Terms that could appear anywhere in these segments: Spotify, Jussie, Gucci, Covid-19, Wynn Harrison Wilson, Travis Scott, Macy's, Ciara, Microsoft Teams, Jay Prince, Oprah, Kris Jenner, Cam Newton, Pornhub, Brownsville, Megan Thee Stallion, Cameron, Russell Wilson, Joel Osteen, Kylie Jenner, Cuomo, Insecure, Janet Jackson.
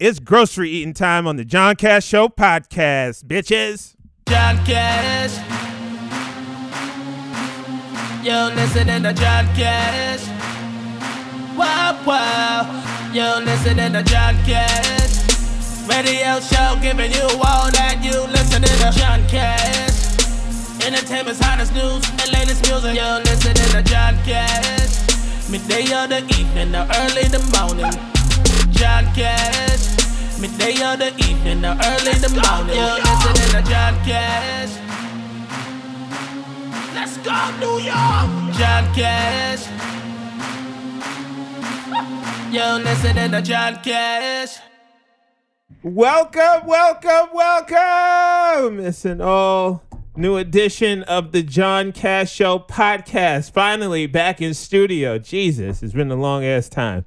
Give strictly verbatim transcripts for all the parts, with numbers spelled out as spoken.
It's grocery eating time on the John Cash Show Podcast, bitches. John Cash. You're listening to John Cash. Wow, wow. You're listening to John Cash. Radio show giving you all that. You listening to John Cash. Entertainment's hottest news and latest music. You're listening to John Cash. Midday or the evening or early the morning. John Cash, midday or the evening or early the morning. You're listening to John Cash. Let's go, New York. John Cash. You're listening to John Cash. Welcome, welcome, welcome. It's an all new edition of the John Cash Show Podcast. Finally back in studio. Jesus, it's been a long ass time.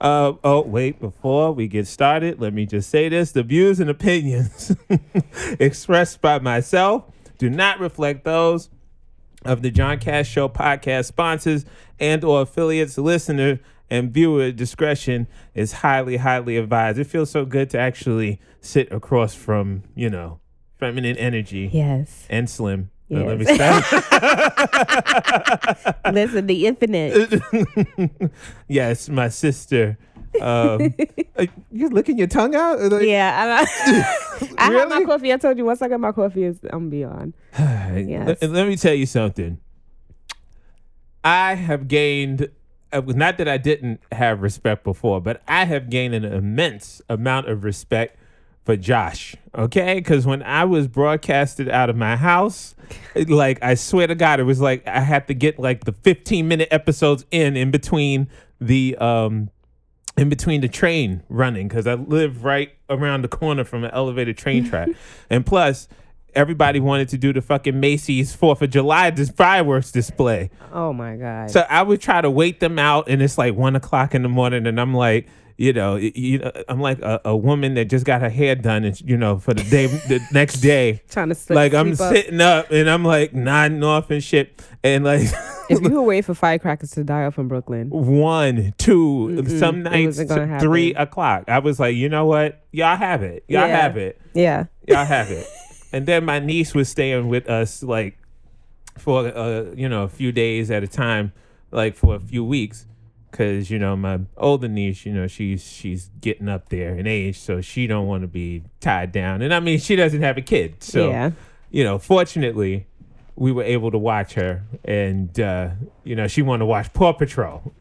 Uh, oh, wait, before we get started, let me just say this. The views and opinions expressed by myself do not reflect those of the John Cash Show Podcast sponsors and or affiliates. Listener and viewer discretion is highly, highly advised. It feels so good to actually sit across from, you know, feminine energy. Yes. And Slim. Yes. Uh, let me stop. Listen, the infinite. Yes, my sister. Um, you licking your tongue out? Like, yeah. I, I really? have my coffee. I told you once I got my coffee, I'm going to be on. Yes. L- let me tell you something. I have gained, uh, not that I didn't have respect before, but I have gained an immense amount of respect for Josh, okay? Because when I was broadcasted out of my house, like, I swear to God, it was like I had to get like the fifteen minute episodes in in between the um in between the train running, because I live right around the corner from an elevated train track. And plus, everybody wanted to do the fucking Macy's fourth of July dis- fireworks display. Oh, my God. So I would try to wait them out, and it's like one o'clock in the morning, and I'm like, you know, you know, I'm like a, a woman that just got her hair done, and you know, for the day, the next day, trying to sleep, like I'm sleep sitting up. up and I'm like nodding off and shit, and like if you were waiting for firecrackers to die off in Brooklyn, one, two, mm-hmm. some nights three o'clock, I was like, you know what, y'all have it, y'all yeah. have it, yeah, y'all have it. And then my niece was staying with us like for uh, you know, a few days at a time, like for a few weeks. Because, you know, my older niece, you know, she's she's getting up there in age, so she don't want to be tied down. And, I mean, she doesn't have a kid. So, yeah. you know, fortunately, we were able to watch her. And, uh, you know, she wanted to watch Paw Patrol.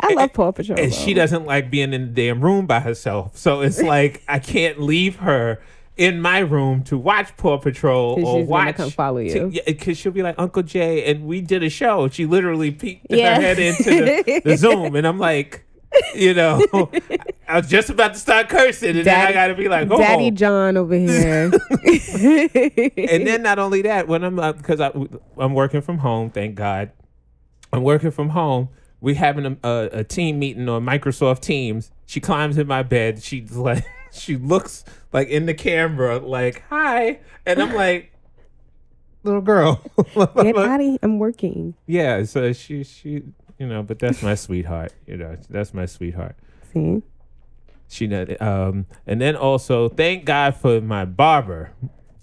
I love Paw Patrol. And though. She doesn't like being in the damn room by herself. So it's like I can't leave her in my room to watch Paw Patrol or she's watch. She's gonna come follow you. Because yeah, she'll be like, Uncle Jay, and we did a show. She literally peeked yeah. her head into the, the Zoom, and I'm like, you know, I was just about to start cursing, and Daddy, then I gotta be like, oh. Daddy John over here. And then not only that, when I'm up, because I'm working from home, thank God, I'm working from home. We having a, a, a team meeting on Microsoft Teams. She climbs in my bed. She's like, she looks like in the camera, like, hi. And I'm like, little girl. Get body, I'm working. Yeah, so she, she, you know, but that's my sweetheart. You know, that's my sweetheart. See? She, um, and then also, thank God for my barber,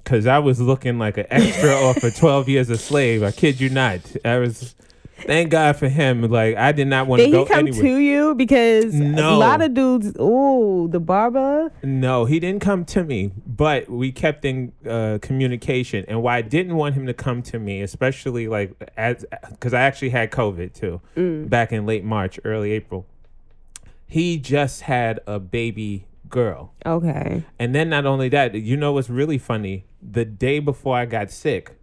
because I was looking like an extra off of twelve years a slave. I kid you not. I was... Thank God for him. Like, I did not want to go anywhere. Did he come to you? Because no. a lot of dudes, ooh, the barber. No, he didn't come to me, but we kept in uh, communication. And why I didn't want him to come to me, especially like, as because I actually had COVID too, mm. back in late March, early April. He just had a baby girl. Okay. And then not only that, you know what's really funny? The day before I got sick,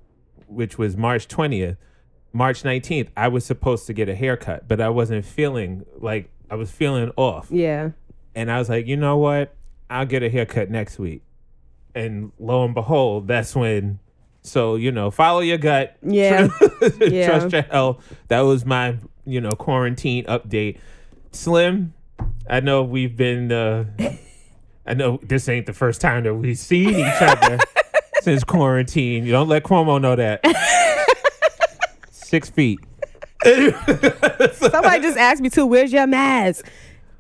which was March twentieth, March nineteenth, I was supposed to get a haircut, but I wasn't feeling like I was feeling off. Yeah. And I was like, you know what? I'll get a haircut next week. And lo and behold, that's when. So, you know, follow your gut. Yeah. yeah. Trust your health. That was my, you know, quarantine update. Slim, I know we've been, uh, I know this ain't the first time that we've seen each other since quarantine. You don't let Cuomo know that. Six feet. Somebody just asked me too, where's your mask?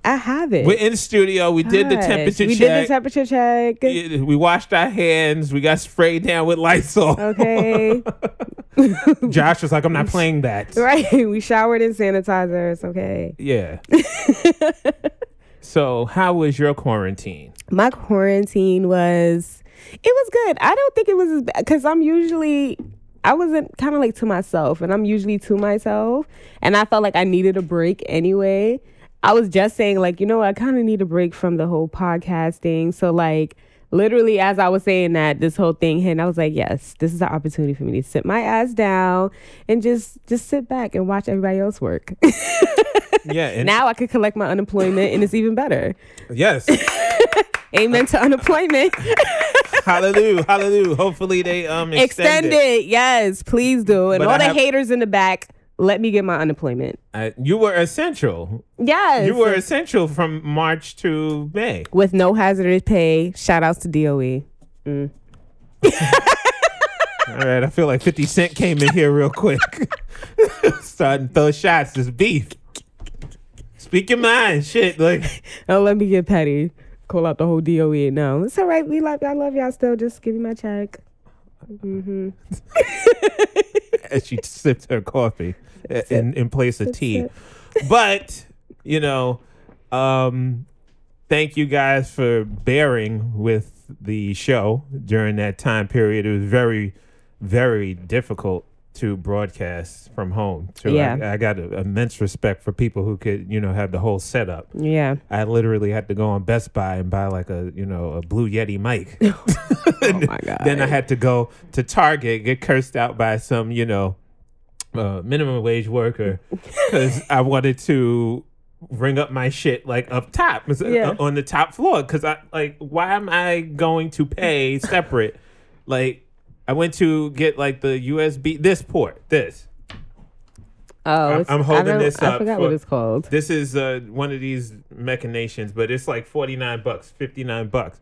I have it. We're in the studio. We Gosh. did the temperature we check. We did the temperature check. We washed our hands. We got sprayed down with Lysol. Okay. Josh was like, I'm not playing that. Right. We showered in sanitizers. Okay. Yeah. So how was your quarantine? My quarantine was, it was good. I don't think it was as bad because I'm usually... I wasn't kind of like to myself, and I'm usually to myself, and I felt like I needed a break anyway. I was just saying, like, you know, I kind of need a break from the whole podcast thing. So, like, literally as I was saying that, this whole thing hit, and I was like, yes, this is an opportunity for me to sit my ass down and just just sit back and watch everybody else work. Yeah. And now I could collect my unemployment, and it's even better. Yes. Amen to unemployment. Hallelujah, hallelujah. Hopefully they um extend, extend it. it. Yes, please do. And but all I the have... haters in the back, let me get my unemployment. Uh, you were essential. Yes. You were essential from March to May. With no hazardous pay. Shout outs to D O E. Mm. All right, I feel like fifty Cent came in here real quick. Starting to throw shots, this beef. Speak your mind, shit. Like, oh, let me get petty. Call out the whole D O E. No, it's all right. We love y'all. Love y'all still. Just give me my check. Mm-hmm. As she sipped her coffee sip, in, in place of sip, tea. Sip. But, you know, um, thank you guys for bearing with the show during that time period. It was very, very difficult to broadcast from home. So yeah. I, I got a, immense respect for people who could, you know, have the whole setup. Yeah. I literally had to go on Best Buy and buy like a, you know, a Blue Yeti mic. Oh my God. Then I had to go to Target, get cursed out by some, you know, uh, minimum wage worker because I wanted to ring up my shit like up top, yeah. on the top floor. Because I, like, why am I going to pay separate? Like, I went to get like the U S B, this port, this. Oh, I'm, I'm holding this up. I forgot for, what it's called. This is uh, one of these machinations, but it's like forty-nine bucks, fifty-nine bucks.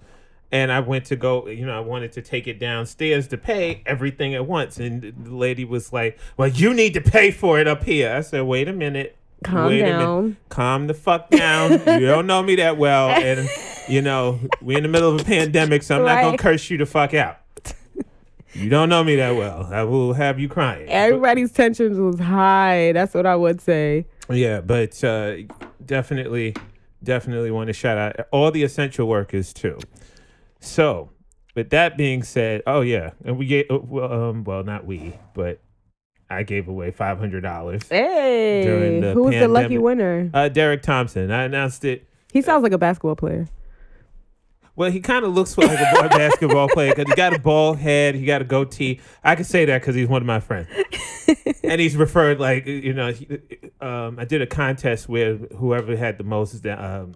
And I went to go, you know, I wanted to take it downstairs to pay everything at once. And the lady was like, well, you need to pay for it up here. I said, wait a minute. Calm wait down. A minute. Calm the fuck down. You don't know me that well. And, you know, we're in the middle of a pandemic, so I'm right. not going to curse you the fuck out. You don't know me that well. I will have you crying. Everybody's tensions was high. That's what I would say. Yeah, but uh, definitely, definitely want to shout out all the essential workers, too. So, with that being said, oh, yeah. And we gave, well, um, well not we, but I gave away five hundred dollars. Hey! During the who was pandemic. The lucky winner? Uh, Derek Thompson. I announced it. He sounds like a basketball player. Well, he kind of looks like a basketball player because he got a bald head. He got a goatee. I can say that because he's one of my friends. And he's referred, like, you know, he, um, I did a contest where whoever had the most um,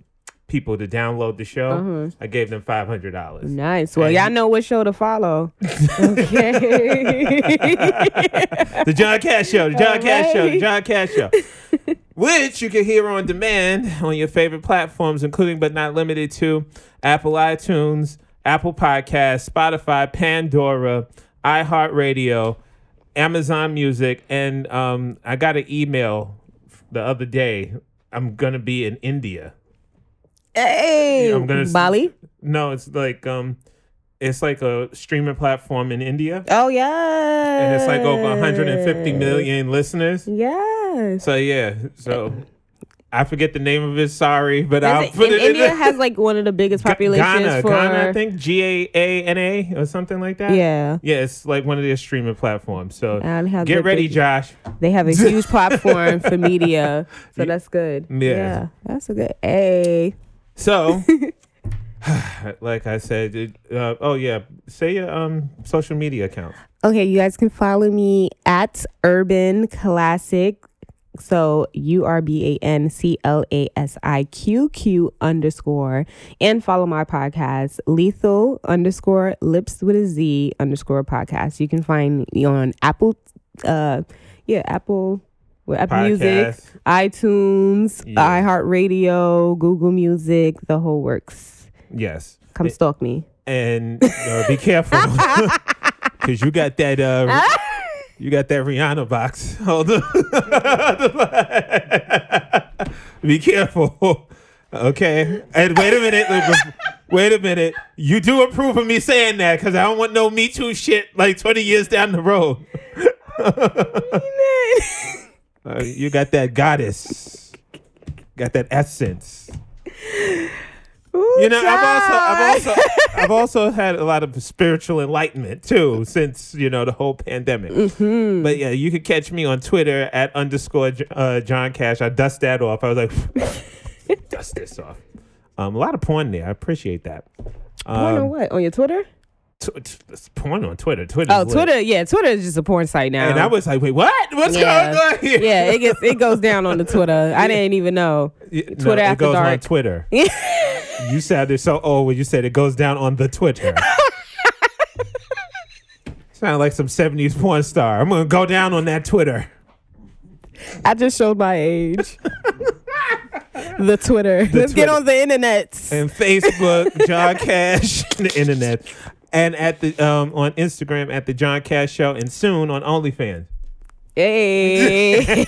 people to download the show, uh-huh. I gave them five hundred dollars. Nice. Well, and y'all know what show to follow. Okay. The John Cash Show. The John All Cash right. Show. The John Cash Show. Which you can hear on demand on your favorite platforms, including but not limited to Apple iTunes, Apple Podcasts, Spotify, Pandora, iHeartRadio, Amazon Music. And um, I got an email the other day. I'm going to be in India. Hey, you know, I'm gonna, Bali? No, it's like... um. It's like a streaming platform in India. Oh, yeah. And it's like over one hundred fifty million listeners. Yes. So, yeah. So, I forget the name of it. Sorry. But I'll it, put it India in has like one of the biggest populations Ghana, for... Ghana, I think. G A A N A or something like that. Yeah. Yeah, it's like one of their streaming platforms. So, get ready, big, Josh. They have a huge platform for media. So, that's good. Yeah. yeah that's a good A. So... Like I said, it, uh, oh yeah, say your um social media account. Okay, you guys can follow me at Urban Classic, so U R B A N C L A S I Q Q underscore, and follow my podcast Lethal underscore Lips with a Z underscore podcast. You can find me on Apple, uh, yeah, Apple. With Apple Podcast. Music, iTunes, yeah. iHeartRadio, Google Music, the whole works. Yes. Come it, stalk me. And uh, be careful. Because you got that uh, you got that Rihanna box. Hold on. Be careful. Okay. And wait a minute. Look, wait a minute. You do approve of me saying that, because I don't want no Me Too shit like twenty years down the road. I mean it. Uh, you got that goddess. Got that essence. Ooh, you know, I've also, I've also, I've also had a lot of spiritual enlightenment too since, you know, the whole pandemic. Mm-hmm. But yeah, you could catch me on Twitter at underscore uh, John Cash. I dust that off. I was like, dust this off. Um, a lot of porn there. I appreciate that. Um, porn on what? On your Twitter? T- t- it's porn on Twitter. Twitter. Oh, lit. Twitter. Yeah, Twitter is just a porn site now. And I was like, wait, what? What's yeah. going on here? Yeah, it gets it goes down on the Twitter. I didn't even know. Yeah, Twitter no, it after goes dark. On Twitter. You sounded so old when you said it goes down on the Twitter. Sound like some seventies porn star. I'm going to go down on that Twitter. I just showed my age. The Twitter. The Let's Twitter. Get on the internet. And Facebook, John Cash, the internet. And at the um, on Instagram at The John Cash Show, and soon on OnlyFans. Hey.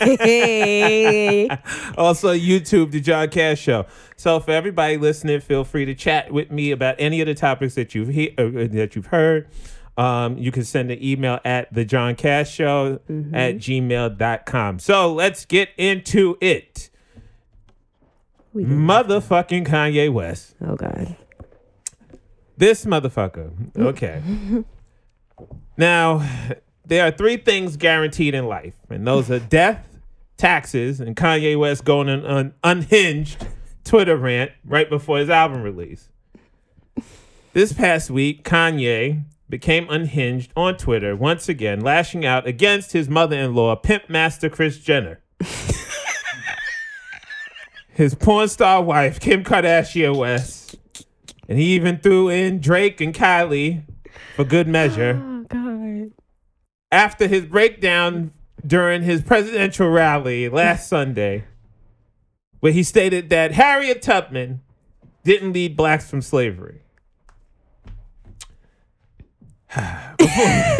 Also YouTube, The John Cash Show. So for everybody listening, feel free to chat with me about any of the topics that you've he- uh, that you've heard. Um, you can send an email at thejohncashshow mm-hmm. at gmail dot com. So let's get into it. Motherfucking Kanye West. Oh God. This motherfucker. Okay. Now, there are three things guaranteed in life, and those are death, taxes, and Kanye West going on an unhinged Twitter rant right before his album release. This past week, Kanye became unhinged on Twitter once again, lashing out against his mother-in-law, pimp master Kris Jenner, his porn star wife, Kim Kardashian West, and he even threw in Drake and Kylie for good measure. Oh, God. After his breakdown during his presidential rally last Sunday, where he stated that Harriet Tubman didn't lead blacks from slavery. before,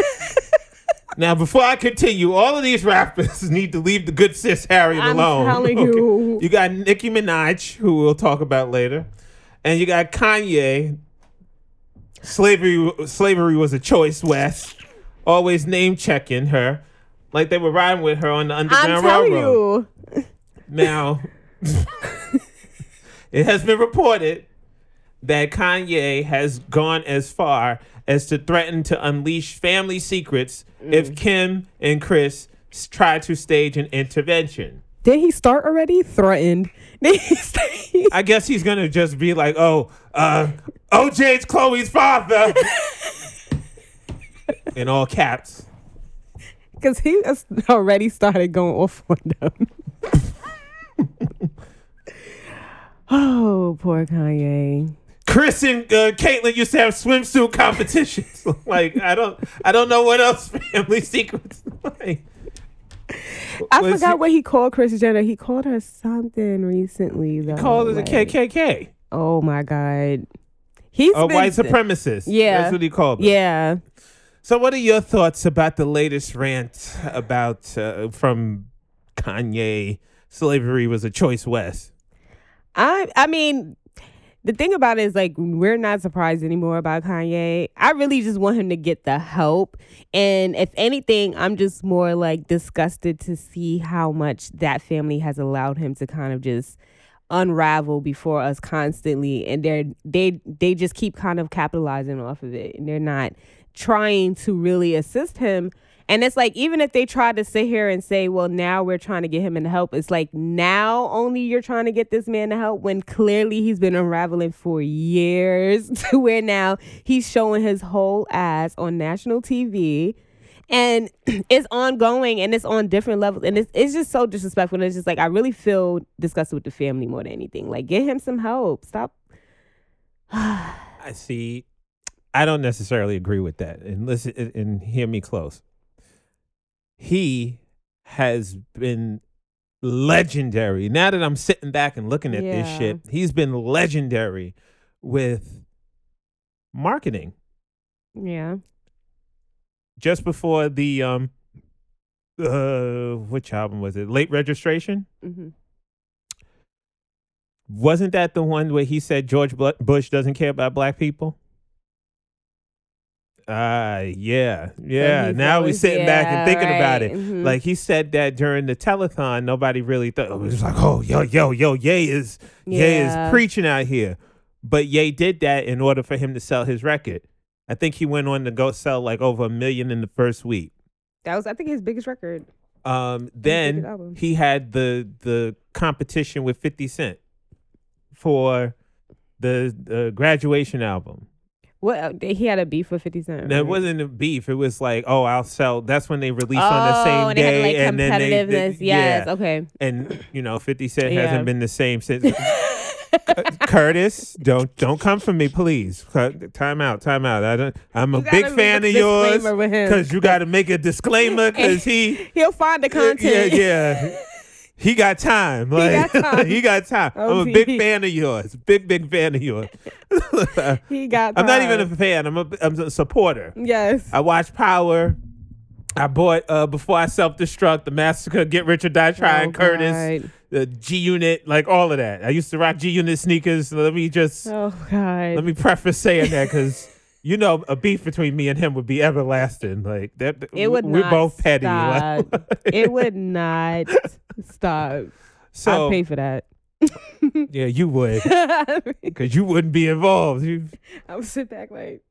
now, before I continue, all of these rappers need to leave the good sis Harriet I'm alone. I'm telling okay. you. You got Nicki Minaj, who we'll talk about later, and you got Kanye. Slavery, slavery was a choice, West. Always name checking her, like they were riding with her on the Underground Railroad. I'm telling you. Now, it has been reported that Kanye has gone as far as to threaten to unleash family secrets mm. if Kim and Kris try to stage an intervention. Did he start already? Threatened. I guess he's gonna just be like, "Oh, uh, O J's Chloe's father." In all caps. Because he already started going off on them. Oh, poor Kanye. Kris and uh, Caitlyn used to have swimsuit competitions. like, I don't I don't know what else family secrets. Like, I forgot he, what he called Kris Jenner. He called her something recently, though. He called her like, the K K K. Oh, my God. He's a been, white supremacist. Yeah. That's what he called her. Yeah. So what are your thoughts about the latest rant about uh, from Kanye, slavery was a choice, West? I I mean, the thing about it is, like, we're not surprised anymore about Kanye. I really just want him to get the help. And if anything, I'm just more, like, disgusted to see how much that family has allowed him to kind of just unravel before us constantly. And they're they they just keep kind of capitalizing off of it. And they're not trying to really assist him. And it's like, even if they try to sit here and say, well, now we're trying to get him in help, it's like, now only you're trying to get this man to help, when clearly he's been unraveling for years, to where now he's showing his whole ass on national T V. And it's ongoing, and it's on different levels, and it's it's just so disrespectful. And it's just like, I really feel disgusted with the family more than anything. Like, get him some help. Stop. I see. I don't necessarily agree with that, and listen and hear me close. He has been legendary. Now that I'm sitting back and looking at yeah. this shit, he's been legendary with marketing. Yeah. Just before the um, uh, which album was it? Late Registration. Mm-hmm. Wasn't that the one where he said George Bush doesn't care about black people? Ah, uh, yeah, yeah. Now we're sitting yeah, back and thinking right. about it. Mm-hmm. Like he said that during the telethon, nobody really thought it was like, oh, yo, yo, yo, Ye is yeah. Ye is preaching out here. But Ye did that in order for him to sell his record. I think he went on to go sell like over a million in the first week. That was, I think, his biggest record. Um, then he had the the competition with fifty Cent for the, the graduation album. What, he had a beef with fifty Cent. Right? No, it wasn't a beef. It was like, oh, I'll sell. That's when they released oh, on the same and day. Like and then they, they yes, yeah. okay. And you know, fifty Cent yeah. hasn't been the same since. Curtis, don't don't come for me, please. Time out, time out. I don't. I'm a big fan a of yours because you got to make a disclaimer because he he'll find the content. Yeah, yeah. He got time. Like, he got time. he got time. Oh, I'm a big fan of yours. Big, big fan of yours. He got time. I'm not even a fan. I'm a, I'm a supporter. Yes. I watch Power. I bought, uh, Before I Self-Destruct, The Massacre, Get Rich or Die Trying, oh, Curtis, God. The G-Unit, like all of that. I used to rock G-Unit sneakers. So let me just, oh, God. Let me preface saying that because, you know, a beef between me and him would be everlasting. Like that, it would we're not both petty. Like, it would not stop. So, I'd pay for that. Yeah, you would. Because you wouldn't be involved. You, I would sit back like...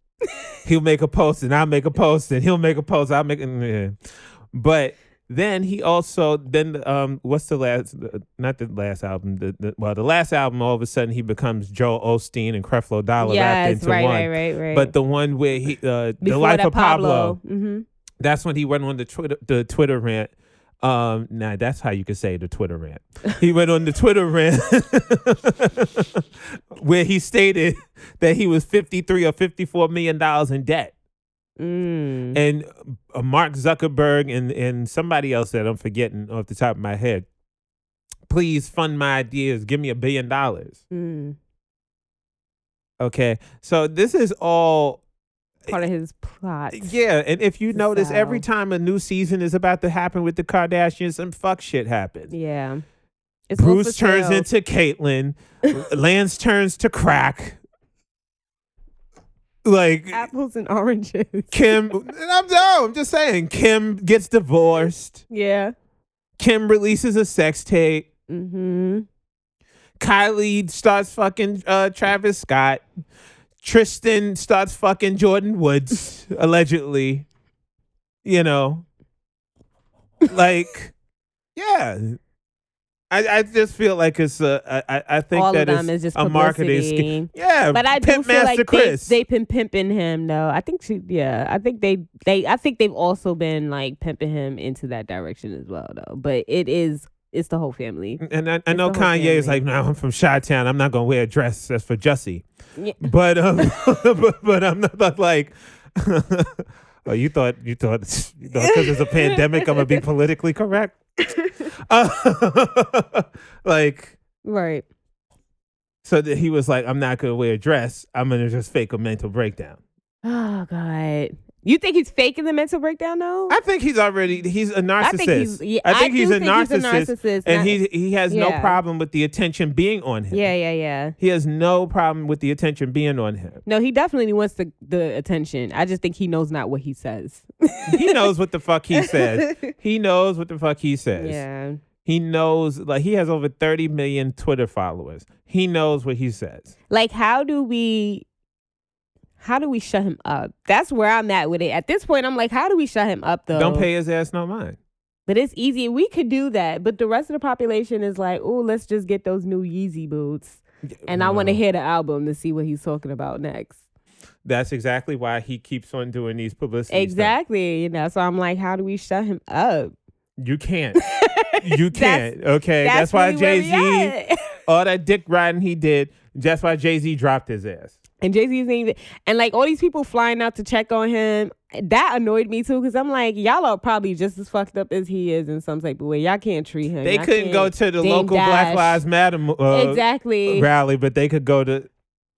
He'll make a post and I'll make a post and he'll make a post. I'll make it. Yeah. But then he also then um what's the last not the last album the, the well the last album all of a sudden he becomes Joel Osteen and Creflo Dollar yes, wrapped into right, one. Right, right, right. But the one where he uh, the Life of Pablo. Pablo. Mm-hmm. That's when he went on the Twitter the Twitter rant. Um, now nah, that's how you could say the Twitter rant. He went on the Twitter rant where he stated that he was fifty-three or fifty-four million dollars in debt. Mm. And uh, Mark Zuckerberg and, and somebody else that I'm forgetting off the top of my head, please fund my ideas. Give me a billion dollars. Mm. Okay. So this is all part of his plot. Yeah, and if you notice, so. every time a new season is about to happen with the Kardashians, some fuck shit happens. Yeah. It's Bruce turns sale. into Caitlyn. Lance turns to crack. Like... Apples and oranges. Kim... And I'm, no, I'm just saying. Kim gets divorced. Yeah. Kim releases a sex tape. Mm-hmm. Kylie starts fucking uh, Travis Scott. Tristan starts fucking Jordan Woods, allegedly, you know, like, yeah, I, I just feel like it's a, I, I think all that is, is just a marketing scheme. Yeah. But I do feel like they, they've been pimping him though. I think, she, yeah, I think they, they, I think they've also been like pimping him into that direction as well though. But it is It's the whole family. And I, I know Kanye family. is like, no, I'm from Chi-Town. I'm not going to wear a dress. That's for Jussie. Yeah. But, um, but but I'm not, not like, oh, you thought, you thought, because you know, there's a pandemic, I'm going to be politically correct. Uh, like. Right. So that he was like, I'm not going to wear a dress. I'm going to just fake a mental breakdown. Oh, God. You think he's faking the mental breakdown, though? I think he's already, he's a narcissist. I think he's, yeah, I think I he's, a, think narcissist, he's a narcissist. And not, he he has yeah. no problem with the attention being on him. Yeah, yeah, yeah. He has no problem with the attention being on him. No, he definitely wants the, the attention. I just think he knows not what he says. He knows what the fuck he says. He knows what the fuck he says. Yeah. He knows, like, he has over thirty million Twitter followers. He knows what he says. Like, how do we... How do we shut him up? That's where I'm at with it. At this point, I'm like, how do we shut him up, though? Don't pay his ass no mind. But it's easy. We could do that. But the rest of the population is like, oh, let's just get those new Yeezy boots. And no. I want to hear the album to see what he's talking about next. That's exactly why he keeps on doing these publicity Exactly. Stuff. You know, so I'm like, how do we shut him up? You can't. You can't. That's, okay. That's, that's why Jay-Z, all that dick riding he did, that's why Jay-Z dropped his ass. And Jay-Z isn't even, and like all these people flying out to check on him, that annoyed me too, because I'm like, y'all are probably just as fucked up as he is in some type of way. Y'all can't treat him. They y'all couldn't go to the local Dash. Black Lives Matter uh, exactly. rally, but they could go to,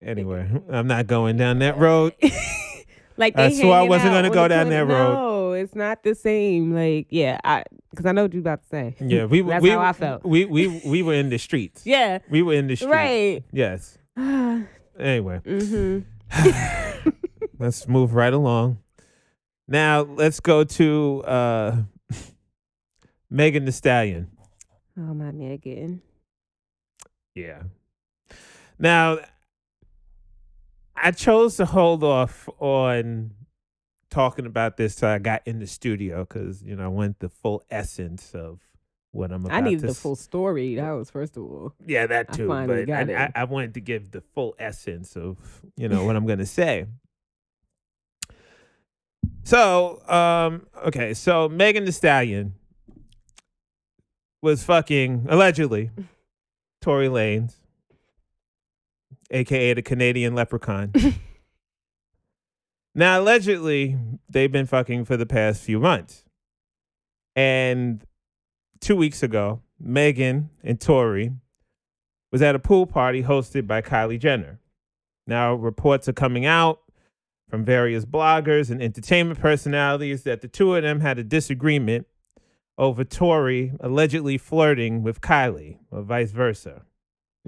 anyway, I'm not going down that road. Like they I swore I wasn't going to go down that road. No, it's not the same. Like, yeah, I because I know what you're about to say. Yeah, we that's we, how I felt. We we we were in the streets. Yeah, we were in the streets. Right. Yes. Anyway, mm-hmm. Let's move right along. Now let's go to uh, Megan Thee Stallion. Oh my Megan. Yeah. Now, I chose to hold off on talking about this till I got in the studio because, you know, I wanted the full essence of what I'm about to... I needed to... the full story. That was, first of all. Yeah, that too. I but got I, it. I, I wanted to give the full essence of, you know, what I'm going to say. So, um, okay. So, Megan Thee Stallion was fucking, allegedly, Tory Lanez. A K A the Canadian leprechaun. Now, allegedly, they've been fucking for the past few months. And two weeks ago, Megan and Tory was at a pool party hosted by Kylie Jenner. Now, reports are coming out from various bloggers and entertainment personalities that the two of them had a disagreement over Tory allegedly flirting with Kylie, or vice versa.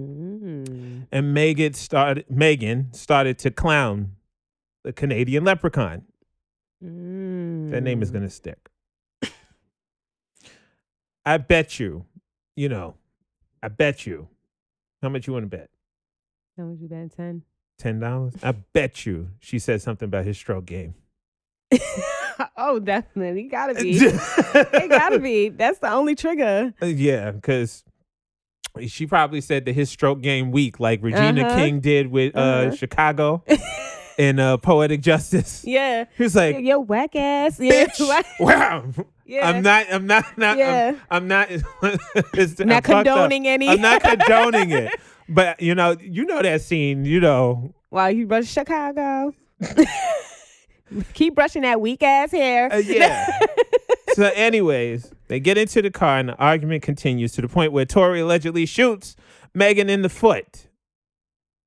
Mm. And Megan started, Megan started to clown the Canadian leprechaun. Mm. That name is going to stick. I bet you, you know, I bet you. How much you want to bet? How much you bet? ten dollars ten dollars I bet you she said something about his stroke game. Oh, definitely. It got to be. It got to be. That's the only trigger. Yeah, because... She probably said that his stroke game weak, like Regina uh-huh. King did with uh, uh-huh. Chicago and uh, Poetic Justice. Yeah, he was like, "Yo, whack ass, yeah, bitch." Wow, yeah. I'm not, I'm not, not yeah. I'm, I'm not, it's, not I'm condoning any. I'm not condoning it, but you know, you know that scene, you know. While you brush Chicago, keep brushing that weak ass hair. Uh, yeah. So, anyways. They get into the car and the argument continues to the point where Tory allegedly shoots Megan in the foot.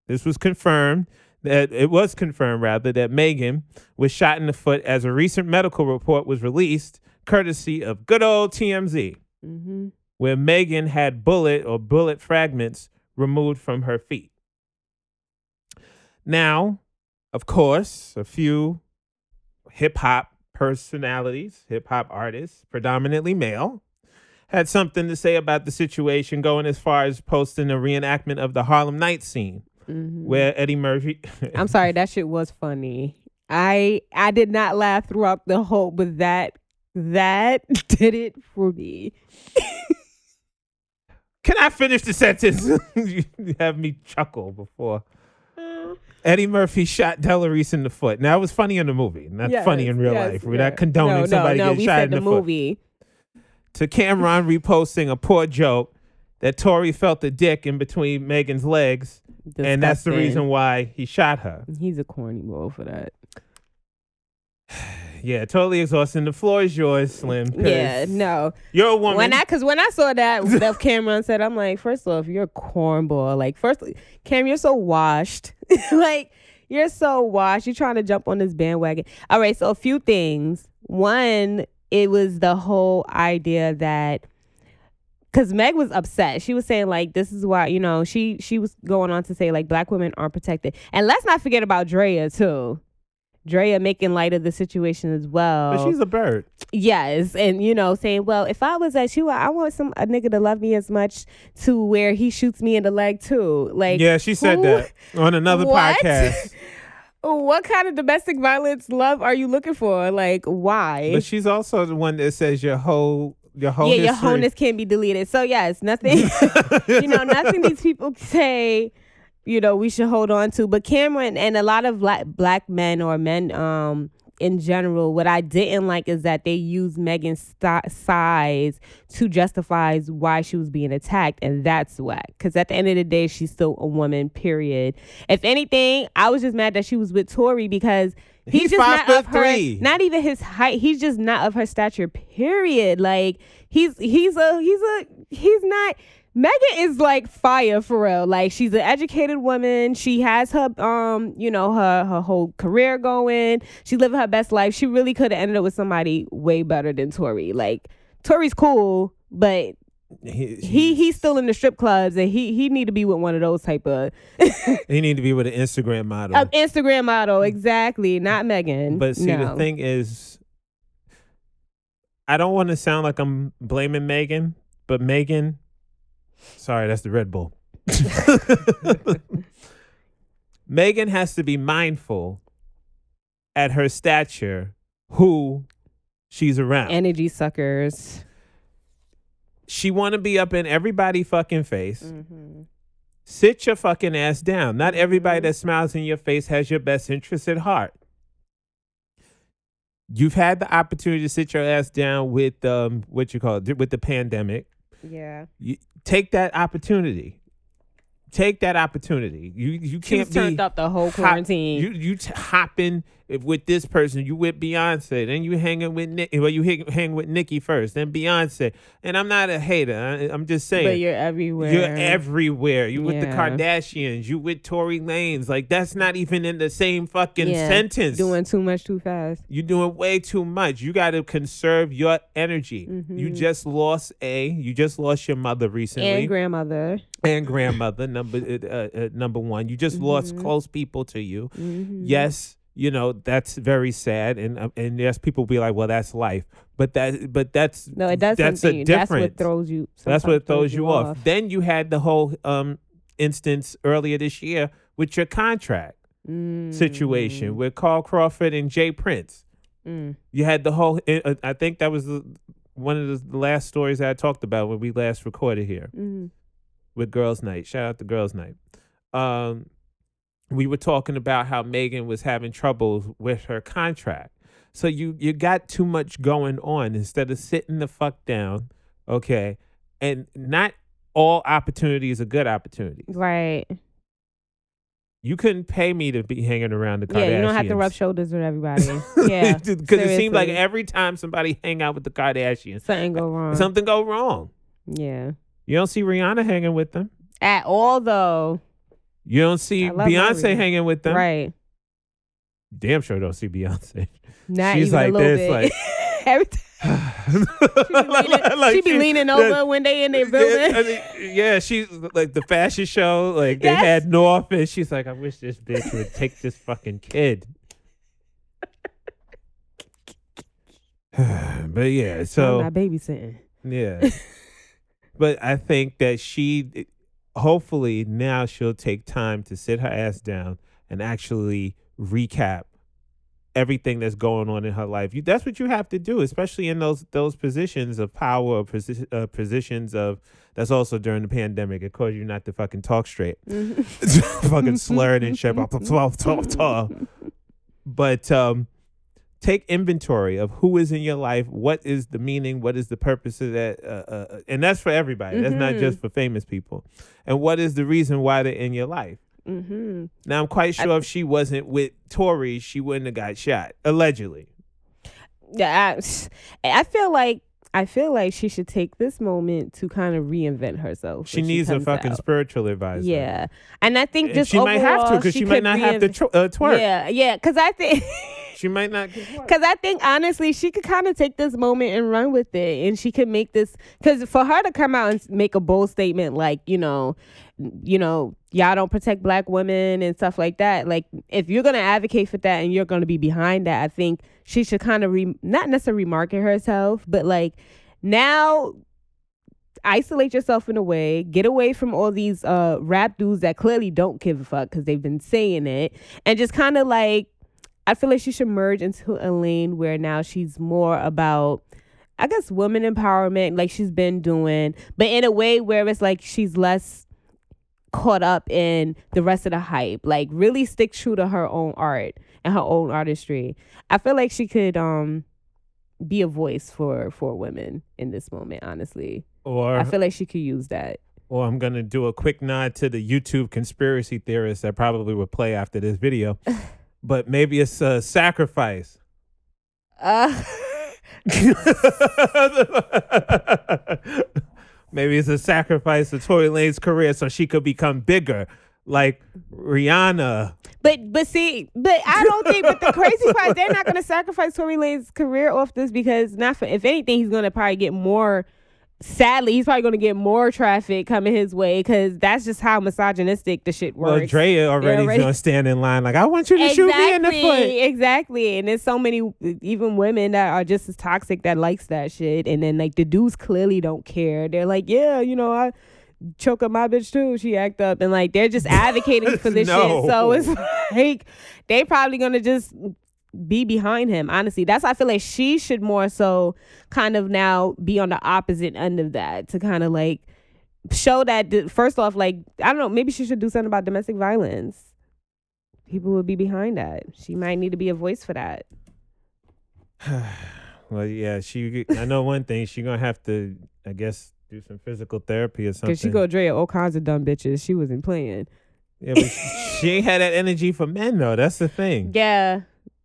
This was confirmed that it was confirmed rather that Megan was shot in the foot as a recent medical report was released, courtesy of good old T M Z, mm-hmm. where Megan had bullet or bullet fragments removed from her feet. Now, of course, a few hip hop personalities, hip-hop artists, predominantly male, had something to say about the situation, going as far as posting a reenactment of the Harlem Nights scene, mm-hmm. where Eddie Murphy... I'm sorry, that shit was funny. I I did not laugh throughout the whole, but that, that did it for me. Can I finish the sentence? You have me chuckle before... Eddie Murphy shot Della Reese in the foot. Now, it was funny in the movie, not yes, funny in real yes, life. We're yes. not condoning no, somebody no, no, getting shot in the, the movie. Foot. To Cameron reposting a poor joke that Tory felt the dick in between Megan's legs, disgusting. And that's the reason why he shot her. He's a corny ball for that. Yeah, totally exhausting. The floor is yours, Slim. Yeah, no. You're a woman. When I, because when I saw that, that Cameron said, I'm like, first off, you're a cornball. Like, first, Cam, you're so washed. Like, you're so washed. You're trying to jump on this bandwagon. All right, so a few things. One, it was the whole idea that, because Meg was upset. She was saying, like, this is why, you know, she, she was going on to say, like, black women aren't protected. And let's not forget about Drea, too. Drea making light of the situation as well. But she's a bird. Yes. And, you know, saying, well, if I was at you, I want some a nigga to love me as much to where he shoots me in the leg, too. Like, yeah, she who? said that on another what? podcast. What kind of domestic violence love are you looking for? Like, why? But she's also the one that says your whole... Your whole yeah, history. Your wholeness can be deleted. So, yes, nothing... you know, nothing these people say... you know, we should hold on to. But Cameron and a lot of black, black men or men um, in general, what I didn't like is that they used Megan's st- size to justify why she was being attacked. And that's whack. Because at the end of the day, she's still a woman, period. If anything, I was just mad that she was with Tory because he's, he's just five not of her, three. Not even his height. He's just not of her stature, period. Like, he's he's a, he's a, he's not... Megan is like fire for real. Like, she's an educated woman. She has her um, you know, her her whole career going. She's living her best life. She really could have ended up with somebody way better than Tory. Like, Tory's cool, but He, he he's still in the strip clubs, and he he need to be with one of those type of. He need to be with an Instagram model. An Instagram model, exactly. Not Megan. But see, no. The thing is, I don't want to sound like I'm blaming Megan, but Megan, sorry, that's the Red Bull. Megan has to be mindful at her stature, who she's around. Energy suckers. She want to be up in everybody fucking face. Mm-hmm. Sit your fucking ass down. Not everybody mm-hmm. that smiles in your face has your best interest at heart. You've had the opportunity to sit your ass down with um what you call it, with the pandemic. Yeah. You, take that opportunity. Take that opportunity. You you can't be turned up the whole quarantine. Hop, you you t- hopping with this person. You with Beyonce, then you hanging with Nick. Well, you hang, hang with Nicki first, then Beyonce. And I'm not a hater. I, I'm just saying. But you're everywhere. You're everywhere. You yeah. with the Kardashians. You with Tory Lanez. Like, that's not even in the same fucking yeah. sentence. Doing too much too fast. You're doing way too much. You got to conserve your energy. Mm-hmm. You just lost a. You just lost your mother recently. And grandmother. And grandmother, number uh, uh, number one. You just mm-hmm. lost close people to you. Mm-hmm. Yes, you know, that's very sad. And uh, and yes, people be like, well, that's life. But that but that's no, it doesn't. That's a difference. That's what throws you. That's what throws you off. off. Then you had the whole um instance earlier this year with your contract mm. situation with Carl Crawford and Jay Prince. Mm. You had the whole. Uh, I think that was the, one of the last stories I talked about when we last recorded here. Mm. With Girls Night. Shout out to Girls Night. Um, we were talking about how Megan was having troubles with her contract. So you you got too much going on instead of sitting the fuck down, okay? And not all opportunities are good opportunities. Right. You couldn't pay me to be hanging around the Kardashians. Yeah, you don't have to rub shoulders with everybody. Yeah. Because it seemed like every time somebody hang out with the Kardashians, something go wrong. Something go wrong. Yeah. You don't see Rihanna hanging with them. At all, though. You don't see Beyonce Maria. Hanging with them. Right. Damn sure don't see Beyonce. Not She's even like a little this, bit. Like, every time. She be leaning, like, she be she, leaning over that, when they in their building. I mean, yeah, she's like the fashion show. Like they yes. had North, and she's like, I wish this bitch would take this fucking kid. But yeah, so. I'm not babysitting. Yeah. But I think that she, hopefully now she'll take time to sit her ass down and actually recap everything that's going on in her life. You, that's what you have to do, especially in those those positions of power, posi- uh, positions of, that's also during the pandemic. It caused you not to fucking talk straight. Fucking slurred and shit. But um, take inventory of who is in your life, what is the meaning, what is the purpose of that, uh, uh, and that's for everybody. Mm-hmm. That's not just for famous people. And what is the reason why they're in your life? Mm-hmm. Now, I'm quite sure I, if she wasn't with Tory, she wouldn't have got shot, allegedly. Yeah, I, I feel like I feel like she should take this moment to kind of reinvent herself. She needs she a fucking out. spiritual advisor. Yeah, and I think just she overall, might have to because she, she might not reinvent- have to tr- uh, twerk. Yeah, yeah, because I think. She might not. Because I think, honestly, she could kind of take this moment and run with it. And she could make this. Because for her to come out and make a bold statement like, you know, you know, y'all don't protect black women and stuff like that. Like, if you're going to advocate for that and you're going to be behind that, I think she should kind of re- not necessarily remarket herself, but like now isolate yourself in a way, get away from all these uh, rap dudes that clearly don't give a fuck because they've been saying it, and just kind of like. I feel like she should merge into a lane where now she's more about, I guess, women empowerment, like she's been doing, but in a way where it's like she's less caught up in the rest of the hype. Like, really stick true to her own art and her own artistry. I feel like she could um, be a voice for, for women in this moment, honestly. Or I feel like she could use that. Or I'm going to do a quick nod to the YouTube conspiracy theorists that probably would play after this video. But maybe it's a sacrifice. Uh. Maybe it's a sacrifice to Tory Lanez's career so she could become bigger, like Rihanna. But but see, but I don't think. But the crazy part, they're not going to sacrifice Tory Lanez's career off this because not for, if anything, he's going to probably get more. Sadly, he's probably going to get more traffic coming his way because that's just how misogynistic the shit works. Well, Drea already, already going to stand in line like, I want you to exactly, shoot me in the foot. Exactly. And there's so many, even women that are just as toxic that likes that shit. And then, like, the dudes clearly don't care. They're like, yeah, you know, I choke up my bitch too. She act up. And, like, they're just advocating for this no. shit. So it's like they probably going to just... be behind him. Honestly, that's, I feel like she should more so kind of now be on the opposite end of that to kind of like show that first off, like, I don't know, maybe she should do something about domestic violence. People would be behind that. She might need to be a voice for that. Well, yeah, she, I know one thing, she gonna have to, I guess, do some physical therapy or something. Cause she go Drea all kinds of dumb bitches. She wasn't playing. Yeah, but she ain't had that energy for men though. That's the thing. Yeah.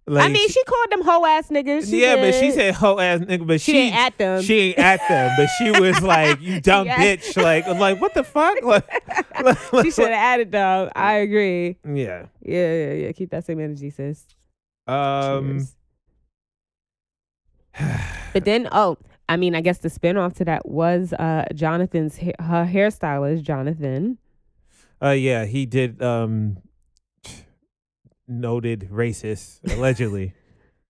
Like, I mean, she called them hoe ass niggas. She yeah, did. But she said hoe ass nigga, but she, she ain't at them. She ain't at them, but she was like, "You dumb yeah. bitch!" Like, I'm like, what the fuck? Like, like, like, she should have added them. I agree. Yeah. Yeah, yeah, yeah. Keep that same energy, sis. Um. But then, oh, I mean, I guess the spinoff to that was uh, Jonathan's ha- her hairstylist, Jonathan. Uh, yeah, he did. Um. Noted racist, allegedly.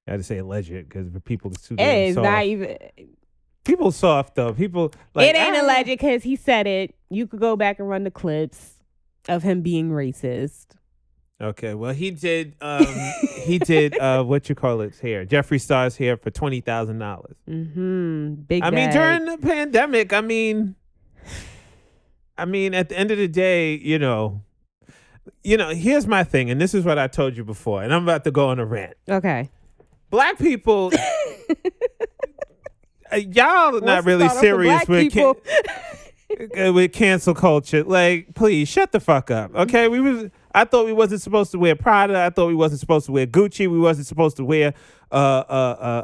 I had to say alleged because people too damn soft. It's not even. People soft though. People like it ain't I, alleged because he said it. You could go back and run the clips of him being racist. Okay, well he did. Um, he did uh, what you call it hair, Jeffree Star's hair for twenty thousand dollars. Mm-hmm. Big. I bag. mean, during the pandemic. I mean, I mean, at the end of the day, you know. You know, here's my thing, and this is what I told you before, and I'm about to go on a rant. Okay. Black people, y'all are not really serious with can- with cancel culture. Like, please, shut the fuck up, okay? We was. I thought we wasn't supposed to wear Prada. I thought we wasn't supposed to wear Gucci. We wasn't supposed to wear uh, uh,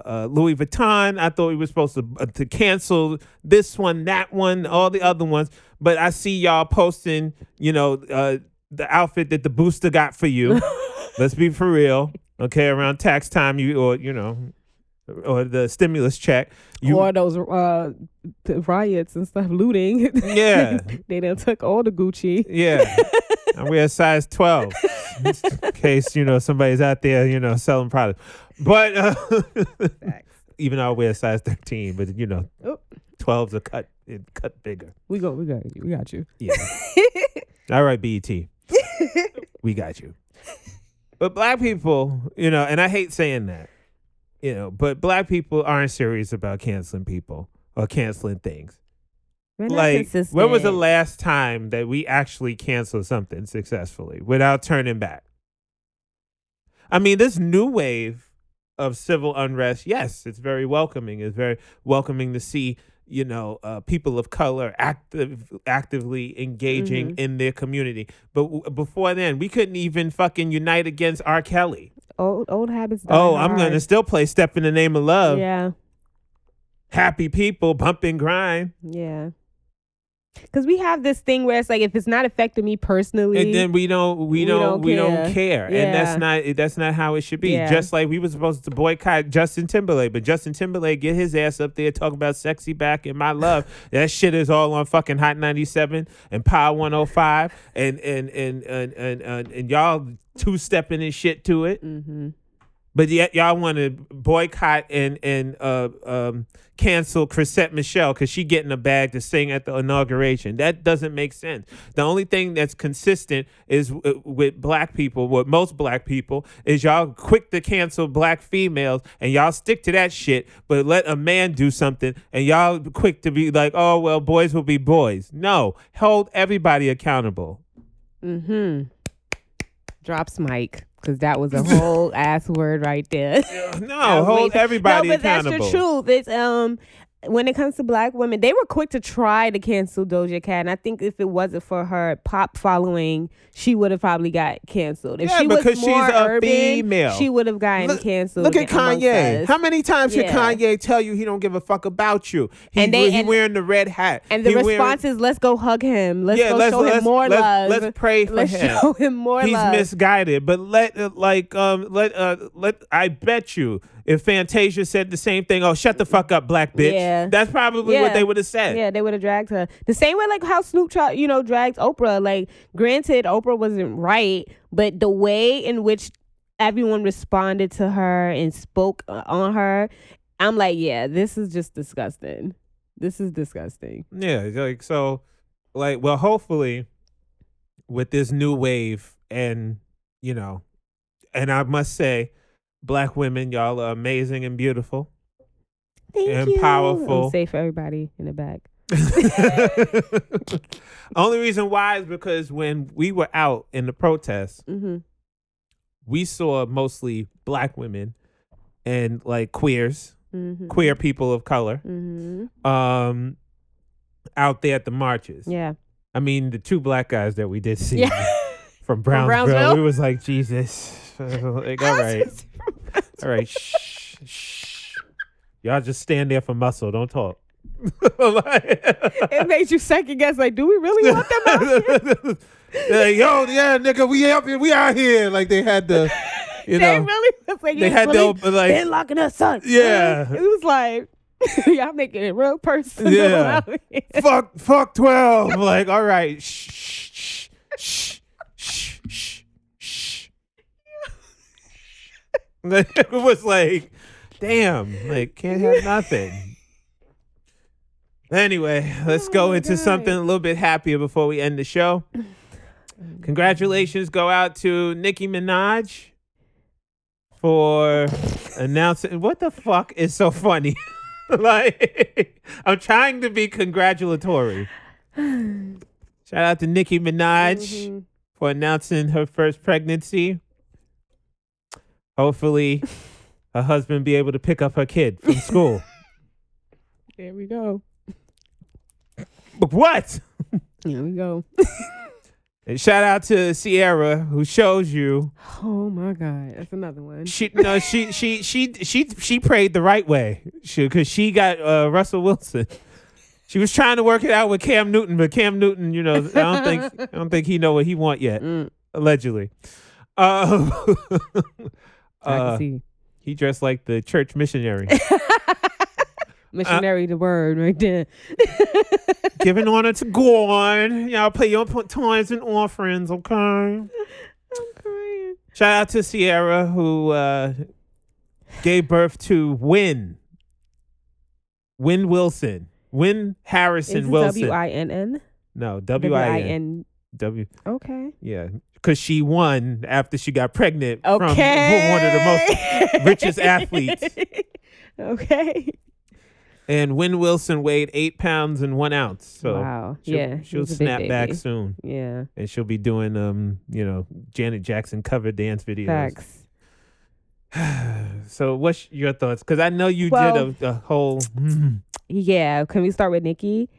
uh, uh, Louis Vuitton. I thought we were supposed to uh, to cancel this one, that one, all the other ones. But I see y'all posting, you know, uh, the outfit that the booster got for you. Let's be for real. Okay, around tax time, you or, you know, or the stimulus check. You, or those uh, riots and stuff, looting. Yeah. They done took all the Gucci. Yeah. I wear a size twelve in case, you know, somebody's out there, you know, selling products. But uh, even though I wear a size thirteen, but, you know, twelves are cut cut bigger. We go, we got you. We got you. Yeah. All right, B E T. We got you. But black people, you know, and I hate saying that, you know, but black people aren't serious about canceling people or canceling things. We're like, when was the last time that we actually canceled something successfully without turning back? I mean, this new wave of civil unrest, yes, it's very welcoming. It's very welcoming to see, you know, uh, people of color active, actively engaging mm-hmm. in their community. But w- before then, we couldn't even fucking unite against R. Kelly. Old old habits. Oh, I'm going to still play Step in the Name of Love. Yeah. Happy people, bump and grind. Yeah. Because we have this thing where it's like, if it's not affecting me personally, and then we don't, we, we don't, don't, we care. don't care, yeah. And that's not, that's not how it should be. Yeah. Just like we were supposed to boycott Justin Timberlake, but Justin Timberlake get his ass up there talking about "Sexy Back" and "My Love." That shit is all on fucking Hot ninety-seven and Power one oh five, and and and and and, and, and y'all two stepping and shit to it. Mm-hmm. But yet y'all want to boycott and and uh, um, cancel Chrisette Michele because she getting a bag to sing at the inauguration. That doesn't make sense. The only thing that's consistent is w- with black people, with most black people, is y'all quick to cancel black females and y'all stick to that shit. But let a man do something and y'all quick to be like, oh, well, boys will be boys. No, hold everybody accountable. Mm-hmm. Drops mic. Because that was a whole ass word right there. No, hold everybody accountable. No, but that's the truth. It's um, when it comes to black women, they were quick to try to cancel Doja Cat. And I think if it wasn't for her pop following, she would have probably got canceled. If yeah, she because was more she's a urban, female. She would have gotten look, canceled. Look at Kanye. How many times yeah. did Kanye tell you he don't give a fuck about you? He, and they, he and, wearing the red hat. And the he response wearing, is, let's go hug him. Let's yeah, go let's, show let's, him more let's, love. Let's pray for let's him. Let's show him more He's love. He's misguided. But let, uh, like, um, let, uh, let, I bet you, if Fantasia said the same thing, oh, shut the fuck up, black bitch. Yeah. That's probably yeah. what they would have said. Yeah, they would have dragged her. The same way like how Snoop, Ch- you know, dragged Oprah. Like, granted, Oprah wasn't right, but the way in which everyone responded to her and spoke on her, I'm like, yeah, this is just disgusting. This is disgusting. Yeah, like, so, like, well, hopefully with this new wave and, you know, and I must say, Black women, y'all are amazing and beautiful. Thank and you. Powerful. I'm safe for everybody in the back. Only reason why is because when we were out in the protests, mm-hmm. we saw mostly black women and like queers, mm-hmm. queer people of color, mm-hmm. um, out there at the marches. Yeah. I mean, the two black guys that we did see yeah. from, Brownsville, from Brownsville, we was like, Jesus. Like, all right. All right. Shh, shh. Y'all just stand there for muscle. Don't talk. It makes you second guess. Like, do we really want them out here? Like, yo, yeah, nigga, we out here. We out here. Like, they had the, you they know. Really, like, they had really, the, like. They're locking us up. Yeah. It was like, y'all making it real personal. Yeah. Fuck, fuck twelve. Like, all right. Shh, shh, shh. It was like, damn, like, can't have nothing. Anyway, let's oh go into God. something a little bit happier before we end the show. Congratulations go out to Nicki Minaj for announcing. What the fuck is so funny? Like, I'm trying to be congratulatory. Shout out to Nicki Minaj mm-hmm. for announcing her first pregnancy. Hopefully, her husband be able to pick up her kid from school. There we go. But what? There we go. And shout out to Ciara, who shows you. Oh my God, that's another one. She no, she she she she she prayed the right way, because she, she got uh, Russell Wilson. She was trying to work it out with Cam Newton, but Cam Newton, you know, I don't think I don't think he know what he want yet. Mm. Allegedly. Um, Uh, he dressed like the church missionary. Missionary, uh, the word right there. Giving honor to God. Y'all pay your tithes and offerings, okay? I'm crying. Shout out to Ciara, who uh, gave birth to Wynn. Wynn Wilson. Wynn Harrison Wilson. W I N N? No, W I N. W. Okay. Yeah. Because she won after she got pregnant okay. from one of the most richest athletes. Okay. And Wynn Wilson weighed eight pounds and one ounce. So wow. She'll, yeah. She'll snap back soon. Yeah. And she'll be doing, um, you know, Janet Jackson cover dance videos. Facts. So what's your thoughts? Because I know you well, did a, a whole. Mm. Yeah. Can we start with Nikki?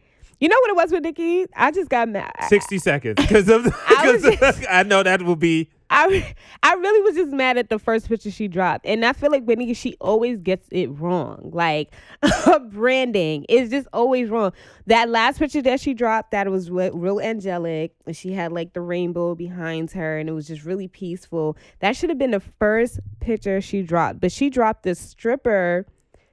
You know what it was with Nikki? I just got mad. sixty seconds. Because I, I know that will be. I, I really was just mad at the first picture she dropped. And I feel like with Nikki, she always gets it wrong. Like, her branding is just always wrong. That last picture that she dropped, that was re- real angelic. And she had, like, the rainbow behind her. And it was just really peaceful. That should have been the first picture she dropped. But she dropped this stripper,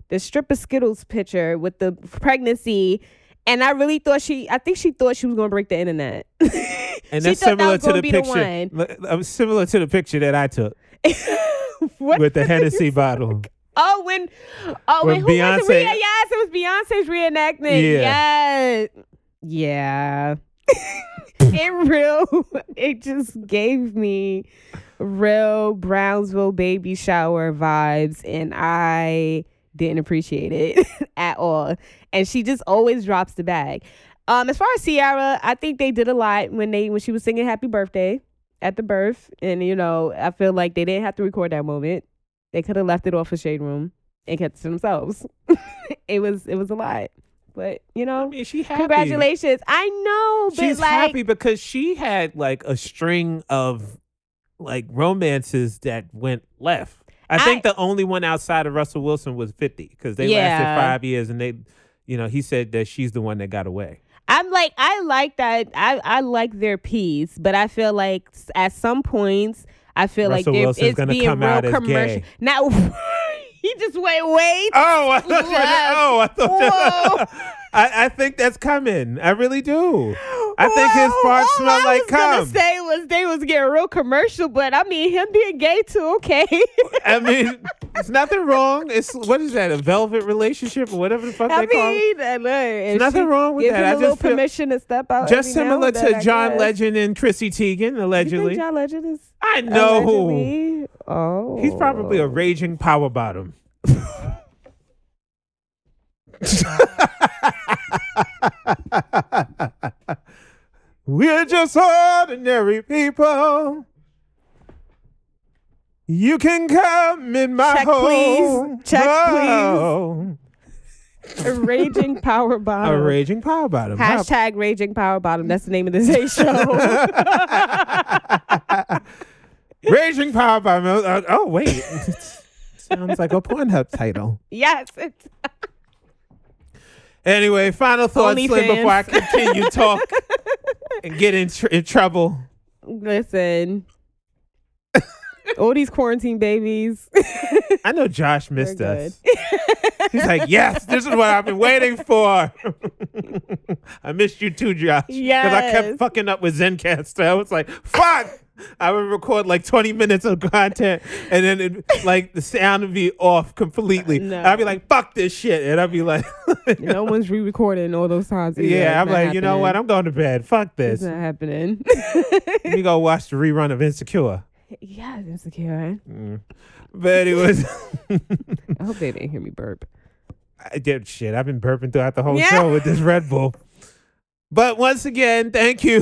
the stripper Skittles picture with the pregnancy. And I really thought she, I think she thought she was going to break the internet. And that's similar that to the picture. The uh, similar to the picture that I took with the Hennessy bottle. Oh, when, oh, when, when who Beyonce, was it? Yes, it was Beyonce's reenactment. Yeah. Yeah. Yeah. It real, it just gave me real Brownsville baby shower vibes. And I didn't appreciate it at all. And she just always drops the bag. Um, as far as Ciara, I think they did a lot when they when she was singing Happy Birthday at the birth. And, you know, I feel like they didn't have to record that moment. They could have left it off of Shade Room. and kept to themselves. It was it was a lot. But, you know, I mean, she happy. Congratulations. I know. But She's like, happy because she had like a string of like romances that went left. I, I think the only one outside of Russell Wilson was fifty because they yeah. lasted five years and they, you know, he said that she's the one that got away. I'm like, I like that. I, I like their peace, but I feel like at some points, I feel Russell like it's being come real out commercial. Gay. Now, he just went way too Oh, I thought you Oh, I thought that, I, I think that's coming. I really do. I well, think his parts smell I like cum. All I was going to say was they was getting real commercial, but I mean, him being gay too, okay. I mean, it's nothing wrong. It's what is that, a velvet relationship or whatever the fuck I they mean, call it? There's nothing wrong with that. I just feel permission to step out. Just similar to that, John Legend and Chrissy Teigen, allegedly. You think John Legend is I know. Allegedly? Oh. He's probably a raging power bottom. We're just ordinary people. You can come in my Check, home. Please. Check, oh. please. A raging power bottom. A raging power bottom. Hashtag raging power bottom. That's the name of this A show. Raging power bottom. Oh, wait. Sounds like a Pornhub title. Yes. It's Anyway, final thoughts, Only Slim, fans. Before I continue talk and get in, tr- in trouble. Listen, all these quarantine babies. I know Josh missed They're us. He's like, yes, this is what I've been waiting for. I missed you too, Josh. Yes. Because I kept fucking up with Zencastr. I was like, fuck. I would record like twenty minutes of content and then it, like the sound would be off completely. No. I'd be like, fuck this shit. And I'd be like, no one's re-recording all those times. Either. Yeah, it's I'm like, happening. You know what? I'm going to bed. Fuck this. It's not happening. Let me go watch the rerun of Insecure. Yeah, Insecure. Mm. But it was. I hope they didn't hear me burp. I did shit. I've been burping throughout the whole yeah. show with this Red Bull. But once again, thank you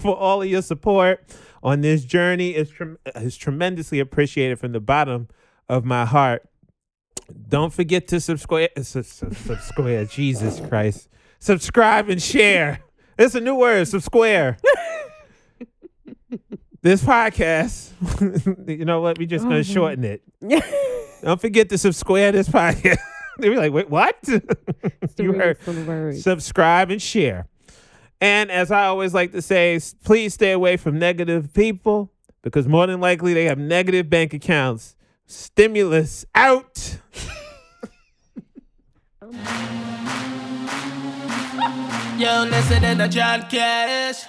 for all of your support on this journey. Is tre- is tremendously appreciated from the bottom of my heart. Don't forget to subscribe. Su- su- subscribe, Jesus Christ! Subscribe and share. It's a new word. Subsquare. This podcast. You know what? We're just gonna shorten it. Don't forget to subscribe this podcast. They were like, wait, what? You heard? Subscribe and share. And as I always like to say, please stay away from negative people because more than likely they have negative bank accounts. Stimulus out. Yo, listen to the John Cash.